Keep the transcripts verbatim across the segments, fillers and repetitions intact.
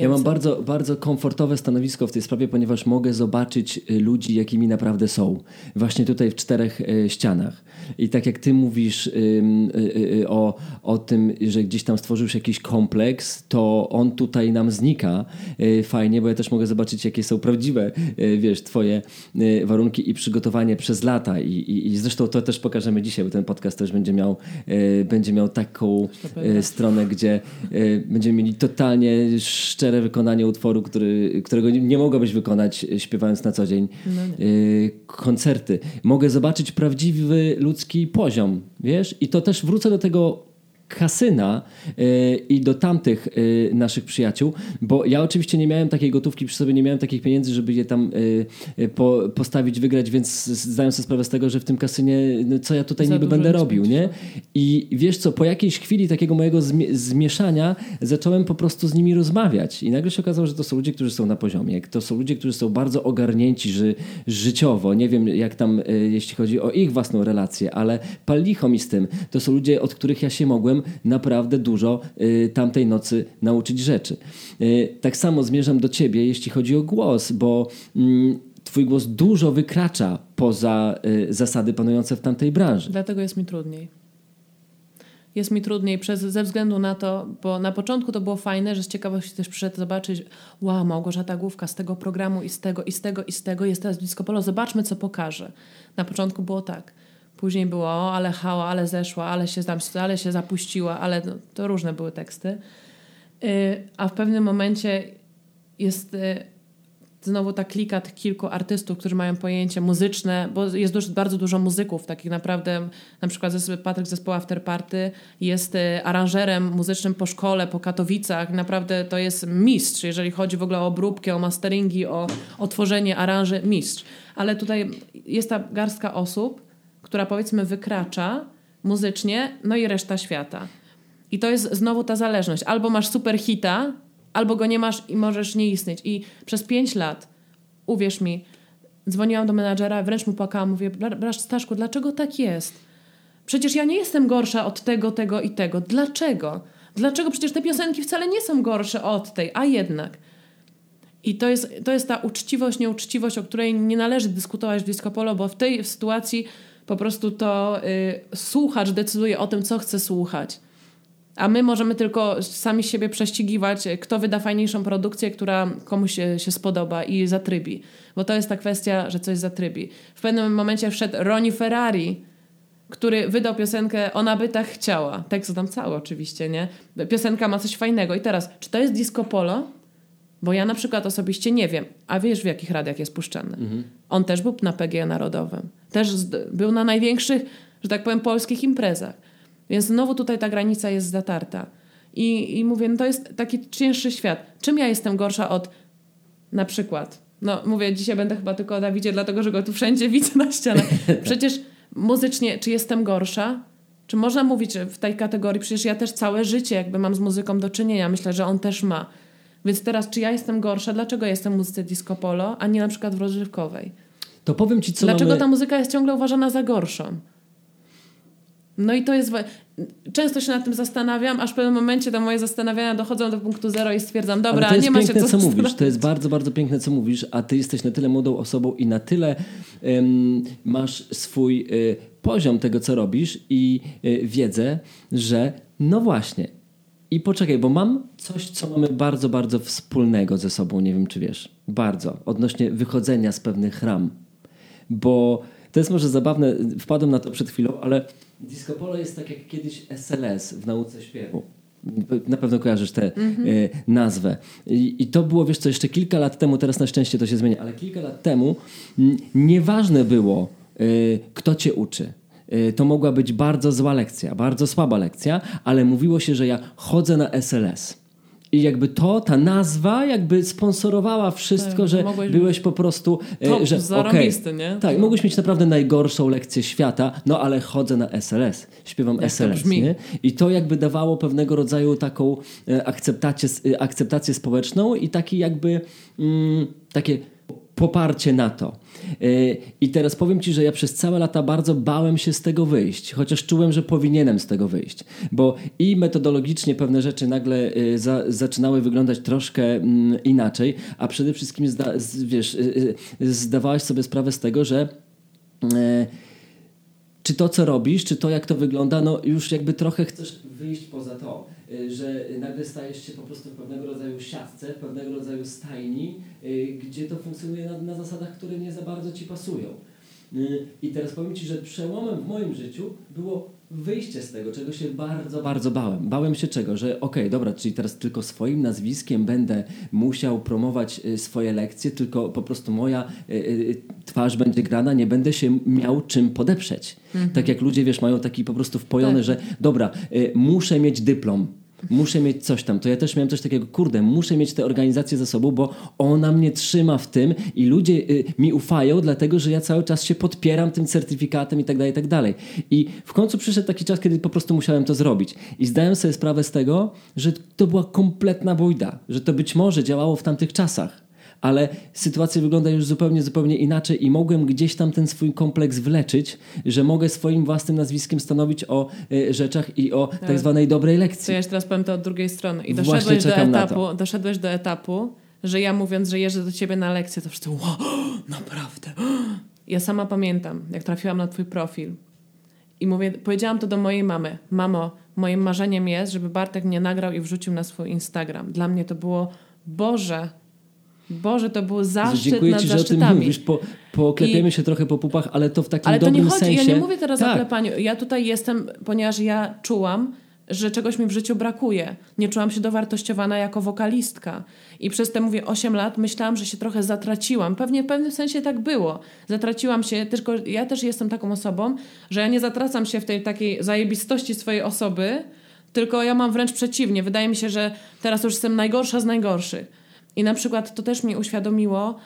Ja mam bardzo, bardzo komfortowe stanowisko w tej sprawie, ponieważ mogę zobaczyć ludzi, jakimi naprawdę są. Właśnie tutaj w czterech ścianach. I tak jak ty mówisz o, o tym, że gdzieś tam stworzył się jakiś kompleks, to on tutaj nam znika. Fajnie, bo ja też mogę zobaczyć, jakie są prawdziwe, wiesz, twoje warunki i przygotowanie przez lata. I, i, i zresztą to też pokażemy dzisiaj, bo ten podcast też będzie miał, będzie miał taką stronę, gdzie będziemy mieli totalnie szczerze wykonanie utworu, który, którego nie mogłabyś wykonać śpiewając na co dzień no y, koncerty. Mogę zobaczyć prawdziwy ludzki poziom, wiesz? I to też wrócę do tego kasyna y, i do tamtych y, naszych przyjaciół, bo ja oczywiście nie miałem takiej gotówki przy sobie, nie miałem takich pieniędzy, żeby je tam y, po, postawić, wygrać, więc zdaję sobie sprawę z tego, że w tym kasynie no, co ja tutaj Za niby będę robił, nie? I wiesz co, po jakiejś chwili takiego mojego zmi- zmieszania zacząłem po prostu z nimi rozmawiać i nagle się okazało, że to są ludzie, którzy są na poziomie, to są ludzie, którzy są bardzo ogarnięci ży- życiowo, nie wiem jak tam y, jeśli chodzi o ich własną relację, ale pal licho mi z tym, to są ludzie, od których ja się mogłem naprawdę dużo y, tamtej nocy nauczyć rzeczy. Y, tak samo zmierzam do ciebie, jeśli chodzi o głos, bo y, twój głos dużo wykracza poza y, zasady panujące w tamtej branży. Dlatego jest mi trudniej. Jest mi trudniej przez, ze względu na to, bo na początku to było fajne, że z ciekawości też przyszedł zobaczyć, wow, Małgorzata Główka z tego programu i z tego, i z tego, i z tego, jest teraz disco polo, zobaczmy co pokaże. Na początku było tak. Później było, o, ale hała, ale zeszła, ale się, tam, ale się zapuściła, ale no, to różne były teksty. Yy, a w pewnym momencie jest yy, znowu ta klika tych kilku artystów, którzy mają pojęcie muzyczne, bo jest duż, bardzo dużo muzyków takich naprawdę, na przykład Patryk z zespołu After Party jest yy, aranżerem muzycznym po szkole, po Katowicach. Naprawdę to jest mistrz, jeżeli chodzi w ogóle o obróbkę, o masteringi, o, o tworzenie aranży, mistrz. Ale tutaj jest ta garstka osób, która powiedzmy wykracza muzycznie, no i reszta świata. I to jest znowu ta zależność. Albo masz super hita, albo go nie masz i możesz nie istnieć. I przez pięć lat, uwierz mi, dzwoniłam do menadżera, wręcz mu płakałam, mówię, Staszku, dlaczego tak jest? Przecież ja nie jestem gorsza od tego, tego i tego. Dlaczego? Dlaczego? Przecież te piosenki wcale nie są gorsze od tej, a jednak... I to jest, to jest ta uczciwość, nieuczciwość, o której nie należy dyskutować w disco polo, bo w tej sytuacji po prostu to y, słuchacz decyduje o tym, co chce słuchać. A my możemy tylko sami siebie prześcigiwać, kto wyda fajniejszą produkcję, która komuś się, się spodoba i zatrybi. Bo to jest ta kwestia, że coś zatrybi. W pewnym momencie wszedł Ronnie Ferrari, który wydał piosenkę Ona by tak chciała. Tekst tam cały oczywiście, nie? Piosenka ma coś fajnego. I teraz, czy to jest disco polo? Bo ja na przykład osobiście nie wiem, a wiesz w jakich radiach jest puszczany. Mhm. On też był na P G E Narodowym. Też z, był na największych, że tak powiem, polskich imprezach. Więc znowu tutaj ta granica jest zatarta. I, i mówię, no to jest taki cięższy świat. Czym ja jestem gorsza od na przykład, no mówię, dzisiaj będę chyba tylko o Dawidzie, dlatego że go tu wszędzie widzę na ścianach. Przecież muzycznie, czy jestem gorsza? Czy można mówić w tej kategorii? Przecież ja też całe życie jakby mam z muzyką do czynienia. Myślę, że on też ma. Więc teraz, czy ja jestem gorsza? Dlaczego jestem w muzyce disco polo, a nie na przykład w rozrywkowej? To powiem ci, co dlaczego mamy... ta muzyka jest ciągle uważana za gorszą? No i to jest... Często się nad tym zastanawiam, aż w pewnym momencie te moje zastanawiania dochodzą do punktu zero i stwierdzam, dobra, nie ma się co... Ale to jest piękne, co, co mówisz. To jest bardzo, bardzo piękne, co mówisz, a ty jesteś na tyle młodą osobą i na tyle um, masz swój y, poziom tego, co robisz i y, wiedzę, że no właśnie... I poczekaj, bo mam coś, co mamy bardzo, bardzo wspólnego ze sobą, nie wiem czy wiesz, bardzo, odnośnie wychodzenia z pewnych ram, bo to jest może zabawne, wpadłem na to przed chwilą, ale disco polo jest tak jak kiedyś S L S w nauce śpiewu. Na pewno kojarzysz tę mm-hmm. y, nazwę. I, I to było, wiesz co, jeszcze kilka lat temu, teraz na szczęście to się zmienia, ale kilka lat temu m, nieważne było, y, kto cię uczy. To mogła być bardzo zła lekcja, bardzo słaba lekcja, ale mówiło się, że ja chodzę na S L S. I jakby to, ta nazwa jakby sponsorowała wszystko, tak, że byłeś po prostu... Top, że zarobisty, okay, nie? Tak, mogłeś mieć naprawdę najgorszą lekcję świata, no ale chodzę na S L S, śpiewam jak S L S, nie? I to jakby dawało pewnego rodzaju taką akceptację, akceptację społeczną i taki jakby mm, takie... poparcie na to. I teraz powiem ci, że ja przez całe lata bardzo bałem się z tego wyjść, chociaż czułem, że powinienem z tego wyjść, bo i metodologicznie pewne rzeczy nagle za, zaczynały wyglądać troszkę mm, inaczej, a przede wszystkim zda, wiesz, zdawałaś sobie sprawę z tego, że yy, czy to, co robisz, czy to, jak to wygląda, no już jakby trochę chcesz wyjść poza to, że nagle stajesz się po prostu w pewnego rodzaju siatce, w pewnego rodzaju stajni, gdzie to funkcjonuje na, na zasadach, które nie za bardzo ci pasują. I teraz powiem ci, że przełomem w moim życiu było wyjście z tego, czego się bardzo, bardzo bałem. Bałem się czego? Że okej, okay, dobra, czyli teraz tylko swoim nazwiskiem będę musiał promować swoje lekcje, tylko po prostu moja twarz będzie grana, nie będę się miał czym podeprzeć. Mhm. Tak jak ludzie, wiesz, mają taki po prostu wpojony, tak, że dobra, muszę mieć dyplom, muszę mieć coś tam. To ja też miałem coś takiego, kurde, muszę mieć tę organizację za sobą, bo ona mnie trzyma w tym i ludzie y, mi ufają, dlatego że ja cały czas się podpieram tym certyfikatem i tak dalej, i tak dalej. I w końcu przyszedł taki czas, kiedy po prostu musiałem to zrobić. I zdałem sobie sprawę z tego, że to była kompletna bójda, że to być może działało w tamtych czasach, ale sytuacja wygląda już zupełnie, zupełnie inaczej i mogłem gdzieś tam ten swój kompleks wleczyć, że mogę swoim własnym nazwiskiem stanowić o y, rzeczach i o tak zwanej dobrej lekcji. To ja teraz powiem to od drugiej strony. I doszedłeś do, etapu, doszedłeś do etapu, że ja mówiąc, że jeżdżę do ciebie na lekcję, to wszyscy wow, naprawdę. Ja sama pamiętam, jak trafiłam na twój profil i mówię, powiedziałam to do mojej mamy. Mamo, moim marzeniem jest, żeby Bartek mnie nagrał i wrzucił na swój Instagram. Dla mnie to było, Boże, Boże, to był zaszczyt dziękuję nad ci, zaszczytami. Że o tym mówisz. Po, poklepiemy I... się trochę po pupach, ale to w takim ale to dobrym nie chodzi, sensie. Ja nie mówię teraz tak. o klepaniu. Ja tutaj jestem, ponieważ ja czułam, że czegoś mi w życiu brakuje. Nie czułam się dowartościowana jako wokalistka. I przez te, mówię, osiem lat myślałam, że się trochę zatraciłam. Pewnie w pewnym sensie tak było. Zatraciłam się, tylko ja też jestem taką osobą, że ja nie zatracam się w tej takiej zajebistości swojej osoby, tylko ja mam wręcz przeciwnie. Wydaje mi się, że teraz już jestem najgorsza z najgorszych. I na przykład to też mi uświadomiło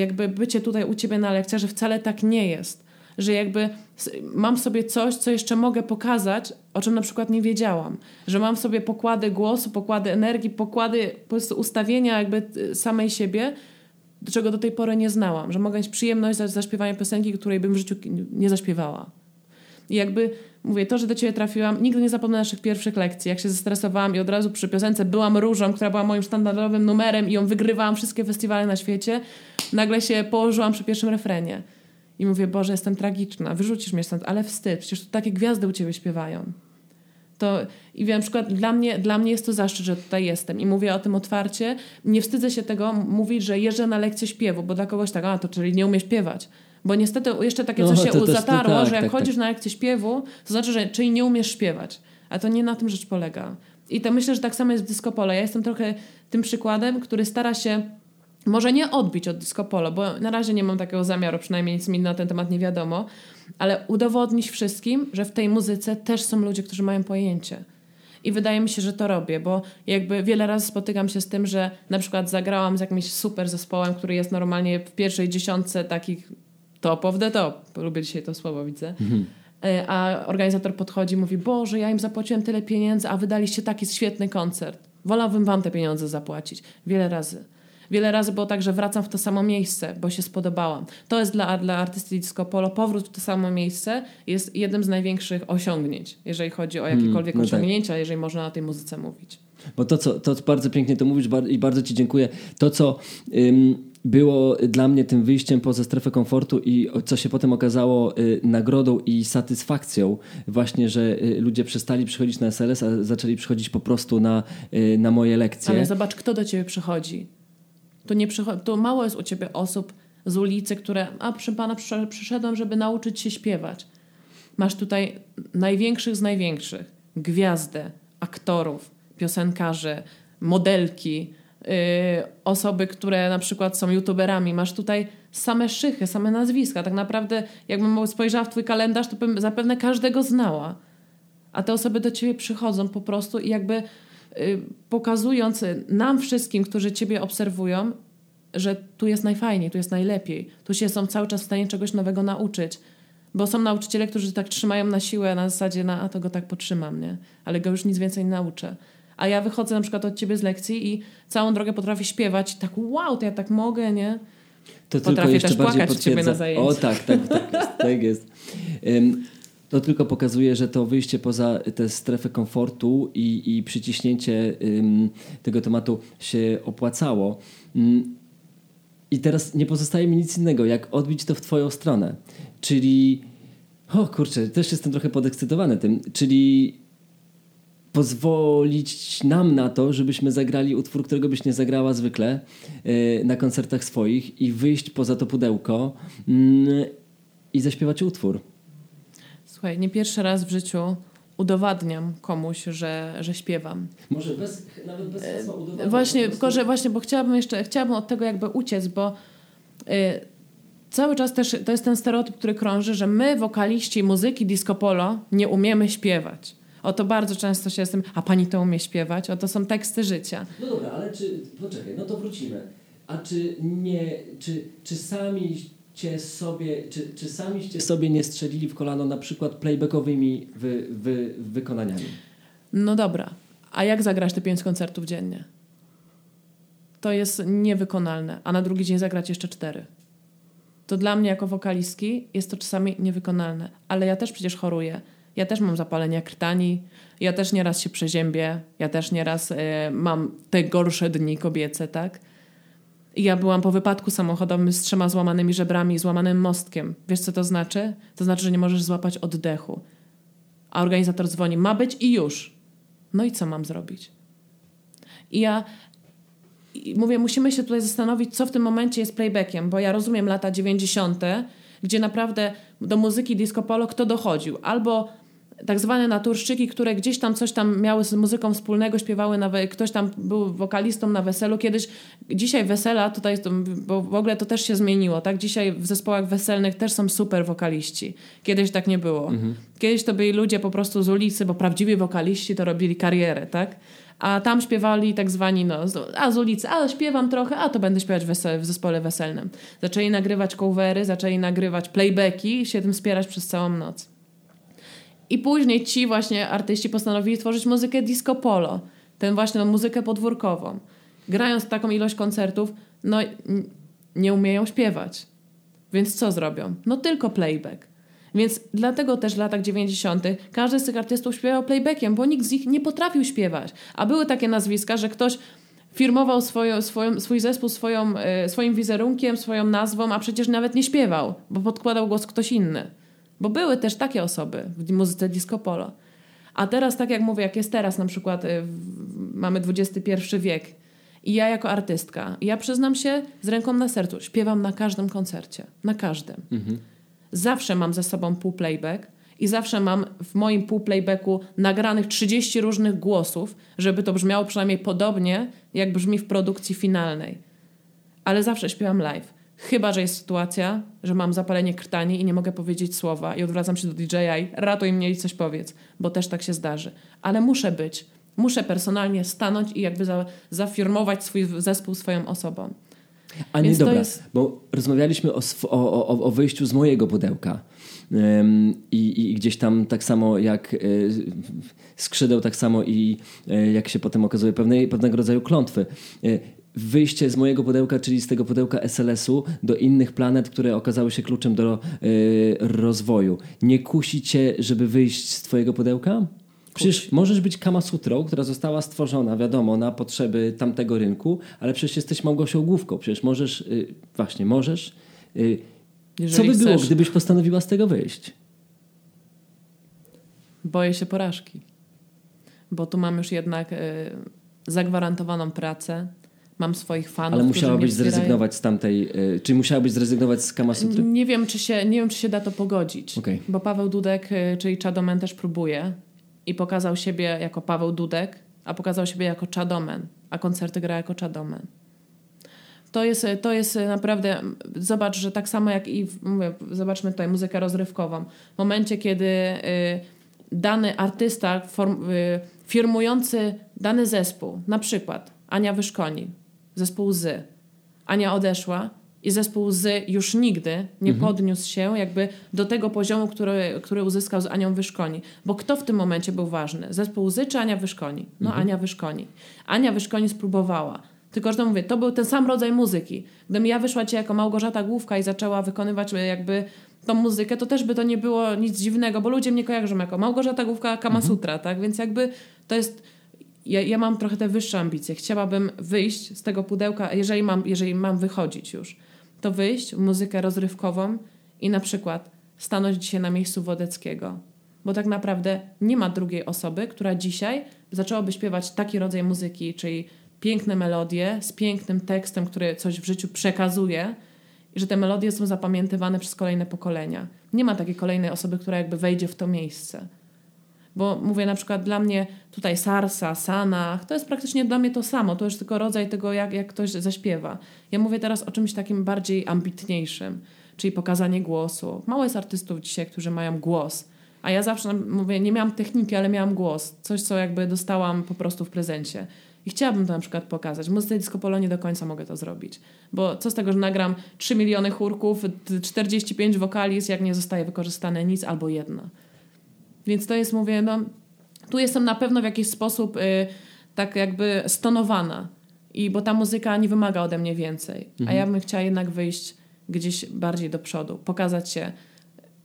jakby bycie tutaj u ciebie na lekcjach, że wcale tak nie jest. Że jakby mam w sobie coś, co jeszcze mogę pokazać, o czym na przykład nie wiedziałam. Że mam w sobie pokłady głosu, pokłady energii, pokłady po prostu ustawienia jakby samej siebie, czego do tej pory nie znałam. Że mogę mieć przyjemność zaśpiewania piosenki, której bym w życiu nie zaśpiewała. I jakby mówię, to, że do ciebie trafiłam, nigdy nie zapomnę naszych pierwszych lekcji, jak się zestresowałam i od razu przy piosence Byłam Różą, która była moim sztandarowym numerem i ją wygrywałam wszystkie festiwale na świecie, nagle się położyłam przy pierwszym refrenie i mówię, Boże, jestem tragiczna, wyrzucisz mnie stąd, ale wstyd, przecież tu takie gwiazdy u ciebie śpiewają. To, i wiem, na przykład dla mnie, dla mnie jest to zaszczyt, że tutaj jestem i mówię o tym otwarcie, nie wstydzę się tego mówić, że jeżdżę na lekcję śpiewu, bo dla kogoś tak, a to czyli nie umie śpiewać. Bo niestety jeszcze takie coś no, się to, to, zatarło, to, to, tak, że jak tak, chodzisz tak. na lekcję śpiewu, to znaczy, że czyli nie umiesz śpiewać. A to nie na tym rzecz polega. I to myślę, że tak samo jest w disco polo. Ja jestem trochę tym przykładem, który stara się może nie odbić od disco polo, bo na razie nie mam takiego zamiaru, przynajmniej nic mi na ten temat nie wiadomo, ale udowodnić wszystkim, że w tej muzyce też są ludzie, którzy mają pojęcie. I wydaje mi się, że to robię, bo jakby wiele razy spotykam się z tym, że na przykład zagrałam z jakimś super zespołem, który jest normalnie w pierwszej dziesiątce takich top of the top. Lubię dzisiaj to słowo, widzę. Mhm. A organizator podchodzi i mówi, Boże, ja im zapłaciłem tyle pieniędzy, a wydaliście taki świetny koncert. Wolałbym wam te pieniądze zapłacić. Wiele razy. Wiele razy było tak, że wracam w to samo miejsce, bo się spodobałam. To jest dla, dla artysty disco polo. Powrót w to samo miejsce jest jednym z największych osiągnięć, jeżeli chodzi o jakiekolwiek mm, no osiągnięcia, tak. jeżeli można o tej muzyce mówić. Bo to, co to bardzo pięknie to mówisz i bardzo ci dziękuję. To, co... Ym... było dla mnie tym wyjściem poza strefę komfortu i co się potem okazało y, nagrodą i satysfakcją właśnie, że y, ludzie przestali przychodzić na S L S, a zaczęli przychodzić po prostu na, y, na moje lekcje. Ale zobacz, kto do ciebie przychodzi. To, nie przycho- to mało jest u ciebie osób z ulicy, które a przy pana przysz- przyszedłem, żeby nauczyć się śpiewać. Masz tutaj największych z największych. Gwiazdę, aktorów, piosenkarzy, modelki, Yy, osoby, które na przykład są youtuberami. Masz tutaj same szychy, same nazwiska. Tak naprawdę jakbym spojrzała w twój kalendarz, to bym zapewne każdego znała. A te osoby do ciebie przychodzą po prostu i jakby yy, pokazując nam wszystkim, którzy ciebie obserwują, że tu jest najfajniej, tu jest najlepiej. Tu się są cały czas w stanie czegoś nowego nauczyć. Bo są nauczyciele, którzy tak trzymają na siłę, na zasadzie, na, a to go tak potrzymam, nie? Ale go już nic więcej nie nauczę. A ja wychodzę na przykład od ciebie z lekcji i całą drogę potrafię śpiewać i tak wow, to ja tak mogę, nie? To potrafię tylko też płakać potwierdza... ciebie na zajęciu. O tak, tak, tak jest. Tak jest. Um, to tylko pokazuje, że to wyjście poza tę strefę komfortu i, i przyciśnięcie um, tego tematu się opłacało. Um, I teraz nie pozostaje mi nic innego, jak odbić to w twoją stronę. Czyli... O kurczę, też jestem trochę podekscytowany tym. Czyli... pozwolić nam na to, żebyśmy zagrali utwór, którego byś nie zagrała zwykle yy, na koncertach swoich i wyjść poza to pudełko yy, i zaśpiewać utwór. Słuchaj, nie pierwszy raz w życiu udowadniam komuś, że, że śpiewam. Może bez, nawet bez hasła udowadniam. Właśnie, tylko, że właśnie, bo chciałabym jeszcze, chciałabym od tego jakby uciec, bo yy, cały czas też to jest ten stereotyp, który krąży, że my, wokaliści muzyki disco polo, nie umiemy śpiewać. Oto bardzo często się jestem, a pani to umie śpiewać? Oto są teksty życia. No dobra, ale czy, poczekaj, no to wrócimy. A czy nie, czy, czy samiście sobie, czy, czy samiście sobie nie strzelili w kolano na przykład playbackowymi wy, wy, wykonaniami? No dobra, a jak zagrasz te pięć koncertów dziennie? To jest niewykonalne, a na drugi dzień zagrać jeszcze cztery. To dla mnie jako wokalistki jest to czasami niewykonalne, ale ja też przecież choruję. Ja też mam zapalenia krtani, ja też nieraz się przeziębię, ja też nieraz y, mam te gorsze dni kobiece, tak? I ja byłam po wypadku samochodowym z trzema złamanymi żebrami i złamanym mostkiem. Wiesz, co to znaczy? To znaczy, że nie możesz złapać oddechu. A organizator dzwoni, ma być i już. No i co mam zrobić? I ja i mówię, musimy się tutaj zastanowić, co w tym momencie jest playbackiem, bo ja rozumiem lata dziewięćdziesiąte, gdzie naprawdę do muzyki disco polo kto dochodził? Albo tak zwane naturszczyki, które gdzieś tam coś tam miały z muzyką wspólnego, śpiewały, na we... ktoś tam był wokalistą na weselu kiedyś. Dzisiaj wesela, tutaj, bo w ogóle to też się zmieniło, tak? Dzisiaj w zespołach weselnych też są super wokaliści. Kiedyś tak nie było. Mhm. Kiedyś to byli ludzie po prostu z ulicy, bo prawdziwi wokaliści to robili karierę, tak? A tam śpiewali tak zwani, no, a z ulicy, a śpiewam trochę, a to będę śpiewać wesel, w zespole weselnym. Zaczęli nagrywać covery, zaczęli nagrywać playbacki i się tym wspierać przez całą noc. I później ci właśnie artyści postanowili tworzyć muzykę disco polo, tę właśnie no, muzykę podwórkową. Grając taką ilość koncertów, no n- nie umieją śpiewać. Więc co zrobią? No tylko playback. Więc dlatego też w latach dziewięćdziesiątych każdy z tych artystów śpiewał playbackiem, bo nikt z nich nie potrafił śpiewać. A były takie nazwiska, że ktoś firmował swoją, swoją, swój zespół swoją, e, swoim wizerunkiem, swoją nazwą, a przecież nawet nie śpiewał, bo podkładał głos ktoś inny. Bo były też takie osoby w muzyce disco polo. A teraz, tak jak mówię, jak jest teraz na przykład, e, mamy dwudziesty pierwszy wiek i ja jako artystka, ja przyznam się z ręką na sercu, śpiewam na każdym koncercie. Na każdym. Mhm. Zawsze mam ze sobą pół playback i zawsze mam w moim pół playbacku nagranych trzydzieści różnych głosów, żeby to brzmiało przynajmniej podobnie, jak brzmi w produkcji finalnej. Ale zawsze śpiewam live. Chyba że jest sytuacja, że mam zapalenie krtani i nie mogę powiedzieć słowa i odwracam się do didżeja i ratuj mnie i coś powiedz, bo też tak się zdarzy. Ale muszę być, muszę personalnie stanąć i jakby za, zafirmować swój zespół swoją osobą. A nie, dobra, jest... bo rozmawialiśmy o, sw- o, o, o wyjściu z mojego pudełka Ym, i, i gdzieś tam tak samo jak y, skrzydeł, tak samo i y, jak się potem okazuje pewnej, pewnego rodzaju klątwy. Y, wyjście z mojego pudełka, czyli z tego pudełka S L S u do innych planet, które okazały się kluczem do y, rozwoju. Nie kusi cię, żeby wyjść z twojego pudełka? Przecież możesz być Kamasutrą, która została stworzona, wiadomo, na potrzeby tamtego rynku, ale przecież jesteś Małgosią Główką. Przecież możesz, yy, właśnie, możesz. Yy, co by chcesz. Było, gdybyś postanowiła z tego wyjść? Boję się porażki. Bo tu mam już jednak yy, zagwarantowaną pracę. Mam swoich fanów. Ale musiałabyś zrezygnować z tamtej... Yy, czy musiałabyś zrezygnować z Kamasutry? Nie wiem, czy się, nie wiem, czy się da to pogodzić. Okay. Bo Paweł Dudek, yy, czyli Czadoman, też próbuje... I pokazał siebie jako Paweł Dudek, a pokazał siebie jako Czadoman, a koncerty gra jako Czadoman. To jest, to jest naprawdę... Zobacz, że tak samo jak i... Mówię, zobaczmy tutaj muzykę rozrywkową. W momencie, kiedy y, dany artysta form, y, firmujący dany zespół, na przykład Ania Wyszkoni, zespół Z. Ania odeszła i zespół Z już nigdy nie mhm. podniósł się jakby do tego poziomu, który, który uzyskał z Anią Wyszkoni. Bo kto w tym momencie był ważny? Zespół Z czy Ania Wyszkoni? No mhm. Ania Wyszkoni. Ania Wyszkoni spróbowała. Tylko, że to mówię, to był ten sam rodzaj muzyki. Gdybym ja wyszła dzisiaj jako Małgorzata Główka i zaczęła wykonywać jakby tą muzykę, to też by to nie było nic dziwnego, bo ludzie mnie kojarzą jako Małgorzata Główka, Kamasutra, mhm. tak? Więc jakby to jest... Ja, ja mam trochę te wyższe ambicje. Chciałabym wyjść z tego pudełka, jeżeli mam, jeżeli mam wychodzić już, to wyjść w muzykę rozrywkową i na przykład stanąć dzisiaj na miejscu Wodeckiego. Bo tak naprawdę nie ma drugiej osoby, która dzisiaj zaczęłaby śpiewać taki rodzaj muzyki, czyli piękne melodie z pięknym tekstem, który coś w życiu przekazuje i że te melodie są zapamiętywane przez kolejne pokolenia. Nie ma takiej kolejnej osoby, która jakby wejdzie w to miejsce. Bo mówię na przykład dla mnie tutaj Sarsa, Sanach, to jest praktycznie dla mnie to samo. To już tylko rodzaj tego, jak, jak ktoś zaśpiewa. Ja mówię teraz o czymś takim bardziej ambitniejszym, czyli pokazanie głosu. Mało jest artystów dzisiaj, którzy mają głos. A ja zawsze mówię, nie miałam techniki, ale miałam głos. Coś, co jakby dostałam po prostu w prezencie. I chciałabym to na przykład pokazać. W muzyce disco polo nie do końca mogę to zrobić. Bo co z tego, że nagram trzy miliony chórków, czterdzieści pięć wokaliz, jak nie zostaje wykorzystane nic albo jedna. Więc to jest, mówię, no tu jestem na pewno w jakiś sposób y, tak jakby stonowana. I bo ta muzyka nie wymaga ode mnie więcej. Mhm. A ja bym chciała jednak wyjść gdzieś bardziej do przodu. Pokazać się.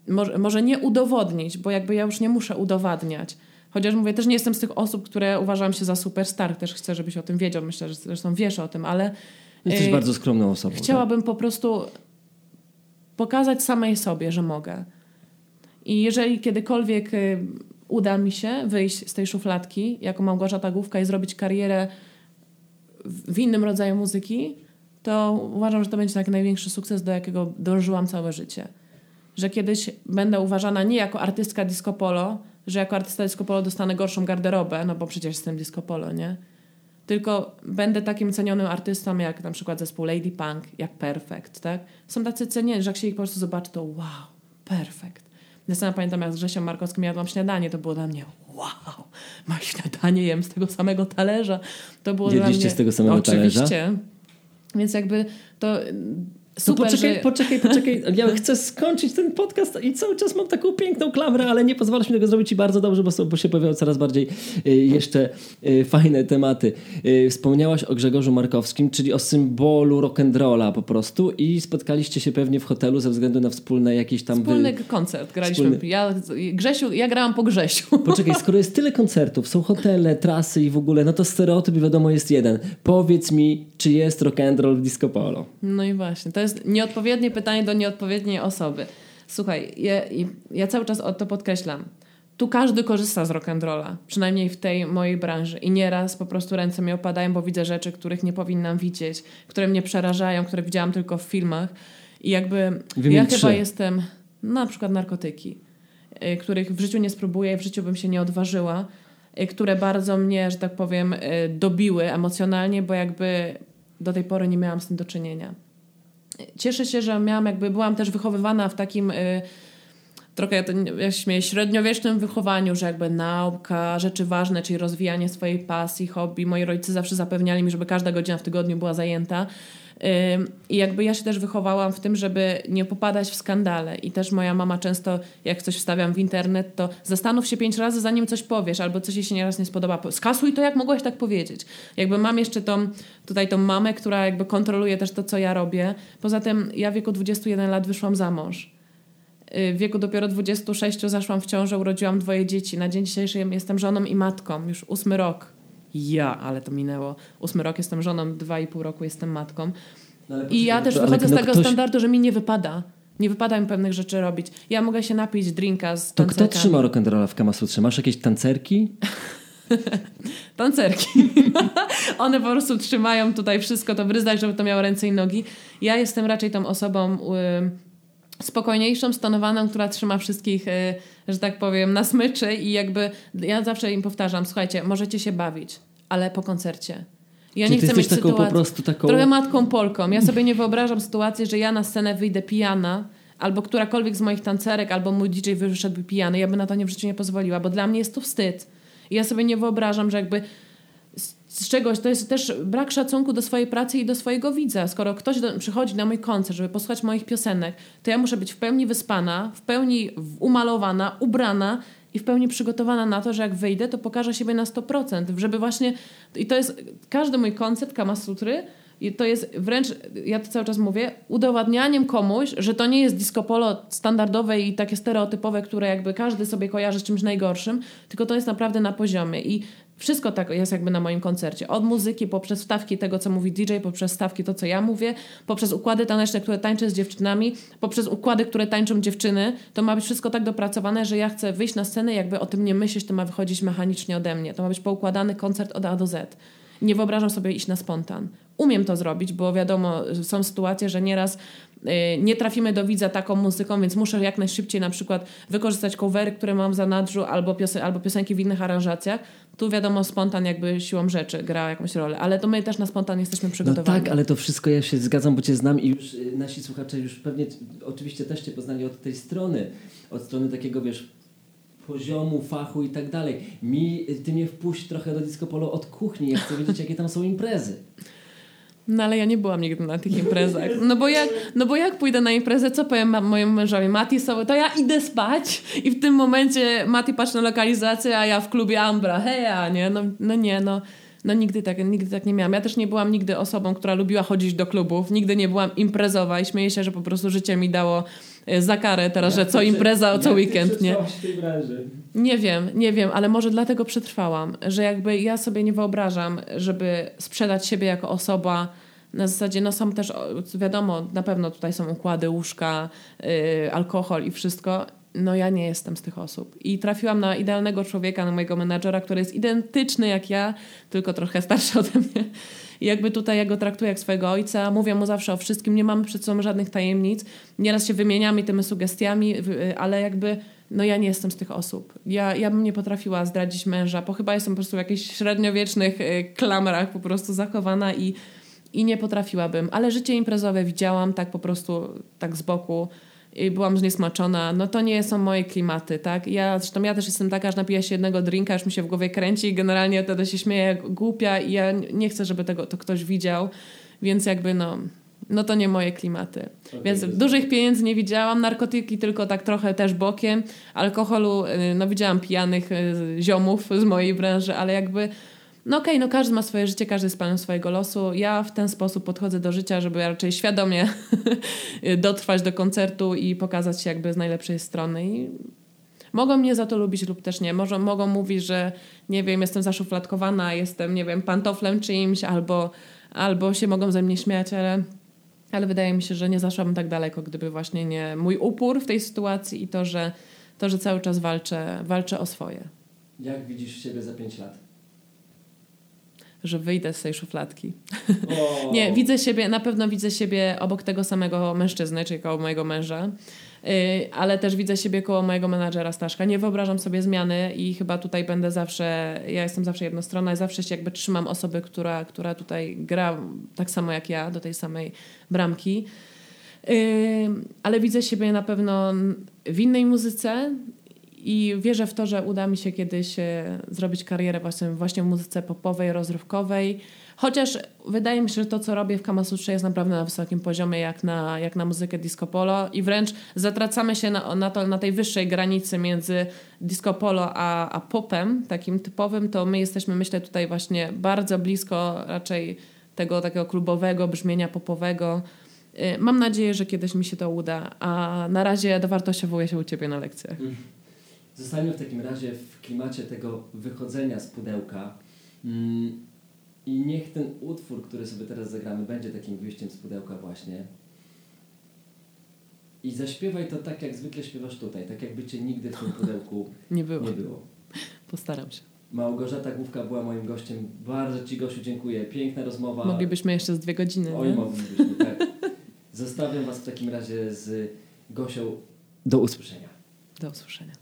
Może, może nie udowodnić, bo jakby ja już nie muszę udowadniać. Chociaż mówię, też nie jestem z tych osób, które uważam się za superstar. Też chcę, żebyś o tym wiedział. Myślę, że zresztą wiesz o tym, ale... Jesteś y, bardzo skromną osobą. Chciałabym tak? po prostu pokazać samej sobie, że mogę. I jeżeli kiedykolwiek y, uda mi się wyjść z tej szufladki jako Małgorzata Główka i zrobić karierę w, w innym rodzaju muzyki, to uważam, że to będzie taki największy sukces, do jakiego dążyłam całe życie. Że kiedyś będę uważana nie jako artystka disco polo, że jako artysta disco polo dostanę gorszą garderobę, no bo przecież jestem disco polo, nie? Tylko będę takim cenionym artystą jak na przykład zespół Lady Pank, jak Perfect, tak? Są tacy cenieni, że jak się ich po prostu zobaczy, to wow, Perfect. Ja sama pamiętam, jak z Grzesiem Markowskim jadłam śniadanie, to było dla mnie wow, ma śniadanie, jem z tego samego talerza. To było Jedliście dla mnie... z tego samego Oczywiście. talerza? Oczywiście. Więc jakby to... Super, no poczekaj, że... poczekaj, poczekaj. Ja chcę skończyć ten podcast i cały czas mam taką piękną klamrę, ale nie pozwalasz mi tego zrobić i bardzo dobrze, bo, bo się pojawiają coraz bardziej jeszcze fajne tematy. Wspomniałaś o Grzegorzu Markowskim, czyli o symbolu rock'n'rolla po prostu i spotkaliście się pewnie w hotelu ze względu na wspólne jakieś tam... Wspólny wy... koncert graliśmy. Wspólny... Ja, Grzesiu, ja grałam po Grzesiu. Poczekaj, skoro jest tyle koncertów, są hotele, trasy i w ogóle, no to stereotyp wiadomo jest jeden. Powiedz mi, czy jest rock'n'roll w disco polo? No i właśnie, to To jest nieodpowiednie pytanie do nieodpowiedniej osoby. Słuchaj, ja, ja cały czas to podkreślam. Tu każdy korzysta z rock'n'rolla, przynajmniej w tej mojej branży. I nieraz po prostu ręce mi opadają, bo widzę rzeczy, których nie powinnam widzieć, które mnie przerażają, które widziałam tylko w filmach. I jakby Wymień ja trzy. chyba jestem, na przykład narkotyki, których w życiu nie spróbuję, w życiu bym się nie odważyła, które bardzo mnie, że tak powiem, dobiły emocjonalnie, bo jakby do tej pory nie miałam z tym do czynienia. Cieszę się, że miałam jakby, byłam też wychowywana w takim y, trochę ja, to, ja się śmieję, średniowiecznym wychowaniu, że jakby nauka, rzeczy ważne, czyli rozwijanie swojej pasji, hobby. Moi rodzice zawsze zapewniali mi, żeby każda godzina w tygodniu była zajęta. I jakby ja się też wychowałam w tym, żeby nie popadać w skandale. I też moja mama często, jak coś wstawiam w internet, to zastanów się pięć razy, zanim coś powiesz, albo coś jej się nieraz nie spodoba. Skasuj to, jak mogłaś tak powiedzieć. Jakby mam jeszcze tą, tutaj tą mamę, która jakby kontroluje też to, co ja robię. Poza tym ja w wieku dwudziestu jeden lat wyszłam za mąż. W wieku dopiero dwudziestu sześciu zaszłam w ciążę, urodziłam dwoje dzieci. Na dzień dzisiejszy jestem żoną i matką. Już ósmy rok. Ja, ale to minęło. Ósmy rok jestem żoną, dwa i pół roku jestem matką. No, I proszę, ja też to, wychodzę z tego ktoś... standardu, że mi nie wypada. Nie wypada mi pewnych rzeczy robić. Ja mogę się napić drinka z tancerkami. To kto trzyma rock'n'rolla w Kamasutrze? Masz jakieś tancerki? Tancerki. One po prostu trzymają tutaj wszystko, to bryzdać, żeby to miało ręce i nogi. Ja jestem raczej tą osobą... Yy... spokojniejszą, stonowaną, która trzyma wszystkich, że tak powiem, na smyczy i jakby ja zawsze im powtarzam, słuchajcie, możecie się bawić, ale po koncercie. Ja Czyli nie chcę mieć taką sytuacji. Po prostu taką... Trochę matką Polką. Ja sobie nie wyobrażam sytuacji, że ja na scenę wyjdę pijana, albo którakolwiek z moich tancerek, albo mój D J wyszedłby pijany. Ja bym na to nie w życiu nie pozwoliła, bo dla mnie jest to wstyd. I ja sobie nie wyobrażam, że jakby z czegoś, to jest też brak szacunku do swojej pracy i do swojego widza. Skoro ktoś do, przychodzi na mój koncert, żeby posłuchać moich piosenek, to ja muszę być w pełni wyspana, w pełni umalowana, ubrana i w pełni przygotowana na to, że jak wyjdę, to pokażę siebie na sto procent, żeby właśnie... I to jest... Każdy mój koncept Kamasutry to jest wręcz, ja to cały czas mówię, udowadnianiem komuś, że to nie jest disco polo standardowe i takie stereotypowe, które jakby każdy sobie kojarzy z czymś najgorszym, tylko to jest naprawdę na poziomie i wszystko tak jest jakby na moim koncercie. Od muzyki, poprzez wstawki tego, co mówi D J, poprzez wstawki to, co ja mówię, poprzez układy taneczne, które tańczę z dziewczynami, poprzez układy, które tańczą dziewczyny. To ma być wszystko tak dopracowane, że ja chcę wyjść na scenę, jakby o tym nie myśleć, to ma wychodzić mechanicznie ode mnie. To ma być poukładany koncert od A do Z. Nie wyobrażam sobie iść na spontan. Umiem to zrobić, bo wiadomo, są sytuacje, że nieraz yy, nie trafimy do widza taką muzyką, więc muszę jak najszybciej na przykład wykorzystać covery, które mam w zanadrzu, albo, pios- albo piosenki w innych aranżacjach. Tu wiadomo, spontan jakby siłą rzeczy gra jakąś rolę, ale to my też na spontan jesteśmy przygotowani. No tak, ale to wszystko ja się zgadzam, bo cię znam i już nasi słuchacze już pewnie, oczywiście też cię poznali od tej strony, od strony takiego, wiesz, poziomu, fachu i tak dalej. Mi, ty mnie wpuść trochę do disco polo od kuchni, ja chcę wiedzieć, jakie tam są imprezy. No ale ja nie byłam nigdy na tych imprezach. No bo jak, no bo jak pójdę na imprezę, co powiem ma- mojemu mężowi? Mati sobie, to ja idę spać i w tym momencie Mati patrzy na lokalizację, a ja w klubie Ambra. Heja, nie? No, no nie, no. No nigdy tak, nigdy tak nie miałam. Ja też nie byłam nigdy osobą, która lubiła chodzić do klubów. Nigdy nie byłam imprezowa i śmieję się, że po prostu życie mi dało za karę teraz, ja że co impreza, co ja weekend, nie? Nie wiem, nie wiem, ale może dlatego przetrwałam, że jakby ja sobie nie wyobrażam, żeby sprzedać siebie jako osoba na zasadzie, no są też, wiadomo, na pewno tutaj są układy, łóżka, yy, alkohol i wszystko. No ja nie jestem z tych osób. I trafiłam na idealnego człowieka, na mojego menadżera, który jest identyczny jak ja, tylko trochę starszy ode mnie. I jakby tutaj ja go traktuję jak swojego ojca, mówię mu zawsze o wszystkim, nie mamy przed sobą żadnych tajemnic. Nieraz się wymieniamy tymi sugestiami, ale jakby no ja nie jestem z tych osób. Ja, ja bym nie potrafiła zdradzić męża, bo chyba jestem po prostu w jakichś średniowiecznych klamrach po prostu zachowana i, i nie potrafiłabym. Ale życie imprezowe widziałam tak po prostu, tak z boku. I byłam zniesmaczona, no to nie są moje klimaty, tak? Ja, zresztą ja też jestem taka, że napiję się jednego drinka, już mi się w głowie kręci i generalnie wtedy się śmieję jak głupia i ja nie chcę, żeby tego to ktoś widział, więc jakby no, no to nie moje klimaty. Okay, więc jest. Dużych pieniędzy nie widziałam, narkotyki tylko tak trochę też bokiem, alkoholu, no widziałam pijanych ziomów z mojej branży, ale jakby... No okej, okay, no każdy ma swoje życie, każdy jest panem swojego losu. Ja w ten sposób podchodzę do życia, żeby raczej świadomie dotrwać do koncertu i pokazać się jakby z najlepszej strony. I mogą mnie za to lubić lub też nie. Może, mogą mówić, że nie wiem, jestem zaszufladkowana, jestem, nie wiem, pantoflem czyimś, albo, albo się mogą ze mnie śmiać, ale, ale wydaje mi się, że nie zaszłabym tak daleko, gdyby właśnie nie mój upór w tej sytuacji i to, że, to, że cały czas walczę, walczę o swoje. Jak widzisz siebie za pięć lat? Że wyjdę z tej szufladki. Wow. Nie, widzę siebie, na pewno widzę siebie obok tego samego mężczyzny, czyli koło mojego męża, yy, ale też widzę siebie koło mojego menadżera Staszka. Nie wyobrażam sobie zmiany i chyba tutaj będę zawsze, ja jestem zawsze jednostronna i zawsze się jakby trzymam osoby, która, która tutaj gra tak samo jak ja, do tej samej bramki. Yy, ale widzę siebie na pewno w innej muzyce i wierzę w to, że uda mi się kiedyś zrobić karierę właśnie, właśnie w muzyce popowej, rozrywkowej. Chociaż wydaje mi się, że to, co robię w Kamasutrze jest naprawdę na wysokim poziomie, jak na, jak na muzykę disco polo i wręcz zatracamy się na, na, to, na tej wyższej granicy między disco polo a, a popem, takim typowym, to my jesteśmy, myślę, tutaj właśnie bardzo blisko raczej tego takiego klubowego, brzmienia popowego. Mam nadzieję, że kiedyś mi się to uda, a na razie dowartościowuję się u ciebie na lekcjach. Zostańmy w takim razie w klimacie tego wychodzenia z pudełka mm. i niech ten utwór, który sobie teraz zagramy, będzie takim wyjściem z pudełka właśnie. I zaśpiewaj to tak, jak zwykle śpiewasz tutaj, tak jakby cię nigdy w tym pudełku nie było. Nie było. Postaram się. Małgorzata Główka była moim gościem. Bardzo ci, Gosiu, dziękuję. Piękna rozmowa. Moglibyśmy jeszcze z dwie godziny. Oj, nie? Moglibyśmy, tak. Zostawiam was w takim razie z Gosią. Do usłyszenia. Do usłyszenia.